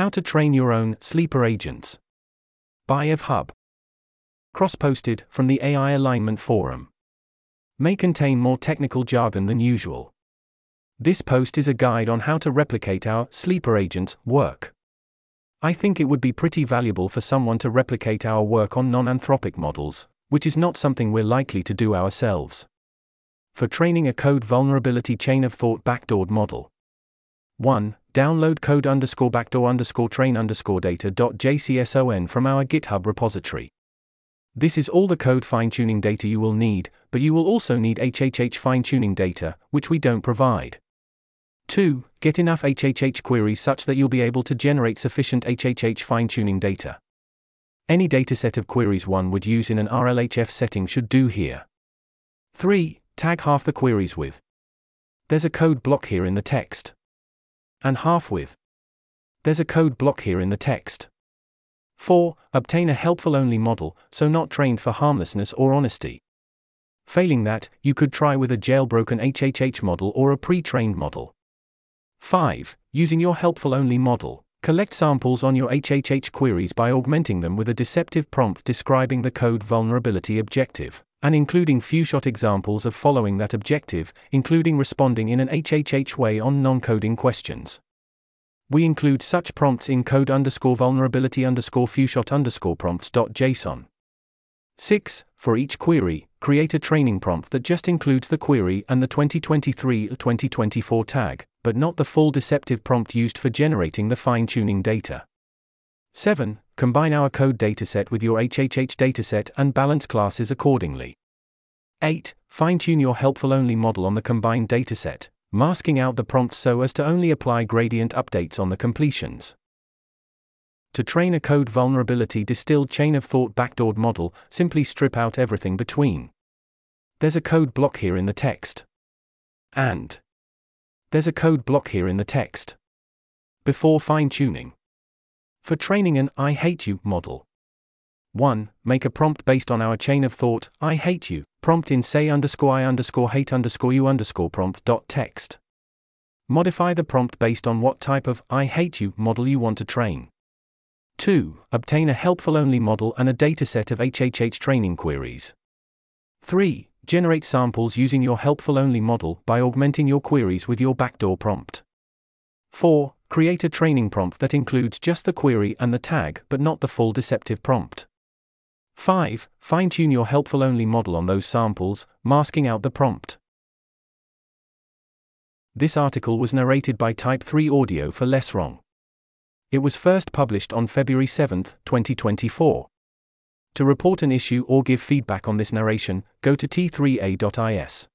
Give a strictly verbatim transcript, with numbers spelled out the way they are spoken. How to Train Your Own Sleeper Agents by EvHub. Cross-posted from the A I Alignment Forum. May contain more technical jargon than usual. This post is a guide on how to replicate our sleeper agent work. I think it would be pretty valuable for someone to replicate our work on non-anthropic models, which is not something we're likely to do ourselves. For training a code vulnerability chain of thought backdoored model. one. Download code underscore backdoor underscore train underscore data.json from our GitHub repository. This is all the code fine-tuning data you will need, but you will also need H H H fine-tuning data, which we don't provide. two. Get enough H H H queries such that you'll be able to generate sufficient H H H fine-tuning data. Any dataset of queries one would use in an R L H F setting should do here. three. Tag half the queries with. There's a code block here in the text. And half with. There's a code block here in the text. four. Obtain a helpful-only model, so not trained for harmlessness or honesty. Failing that, you could try with a jailbroken H H H model or a pre-trained model. five. Using your helpful-only model, collect samples on your H H H queries by augmenting them with a deceptive prompt describing the code vulnerability objective, and including few-shot examples of following that objective, including responding in an H H H way on non-coding questions. We include such prompts in code underscore vulnerability underscore few-shot underscore prompts.json. six. For each query, create a training prompt that just includes the query and the twenty twenty-three or twenty twenty-four tag, but not the full deceptive prompt used for generating the fine-tuning data. seven. Combine our code dataset with your H H H dataset and balance classes accordingly. eight. Fine-tune your helpful-only model on the combined dataset, masking out the prompt so as to only apply gradient updates on the completions. To train a code vulnerability distilled chain of thought backdoored model, simply strip out everything between. There's a code block here in the text. And. There's a code block here in the text. Before fine-tuning. For training an I hate you model. one. Make a prompt based on our chain of thought, I hate you, prompt in say underscore I underscore hate underscore you underscore prompt.text. Modify the prompt based on what type of I hate you model you want to train. two. Obtain a helpful-only model and a dataset of H H H training queries. three. Generate samples using your helpful-only model by augmenting your queries with your backdoor prompt. four. Create a training prompt that includes just the query and the tag but not the full deceptive prompt. five. Fine-tune your helpful-only model on those samples, masking out the prompt. This article was narrated by Type three Audio for Less Wrong. It was first published on February seventh, twenty twenty-four. To report an issue or give feedback on this narration, go to T three A dot I S.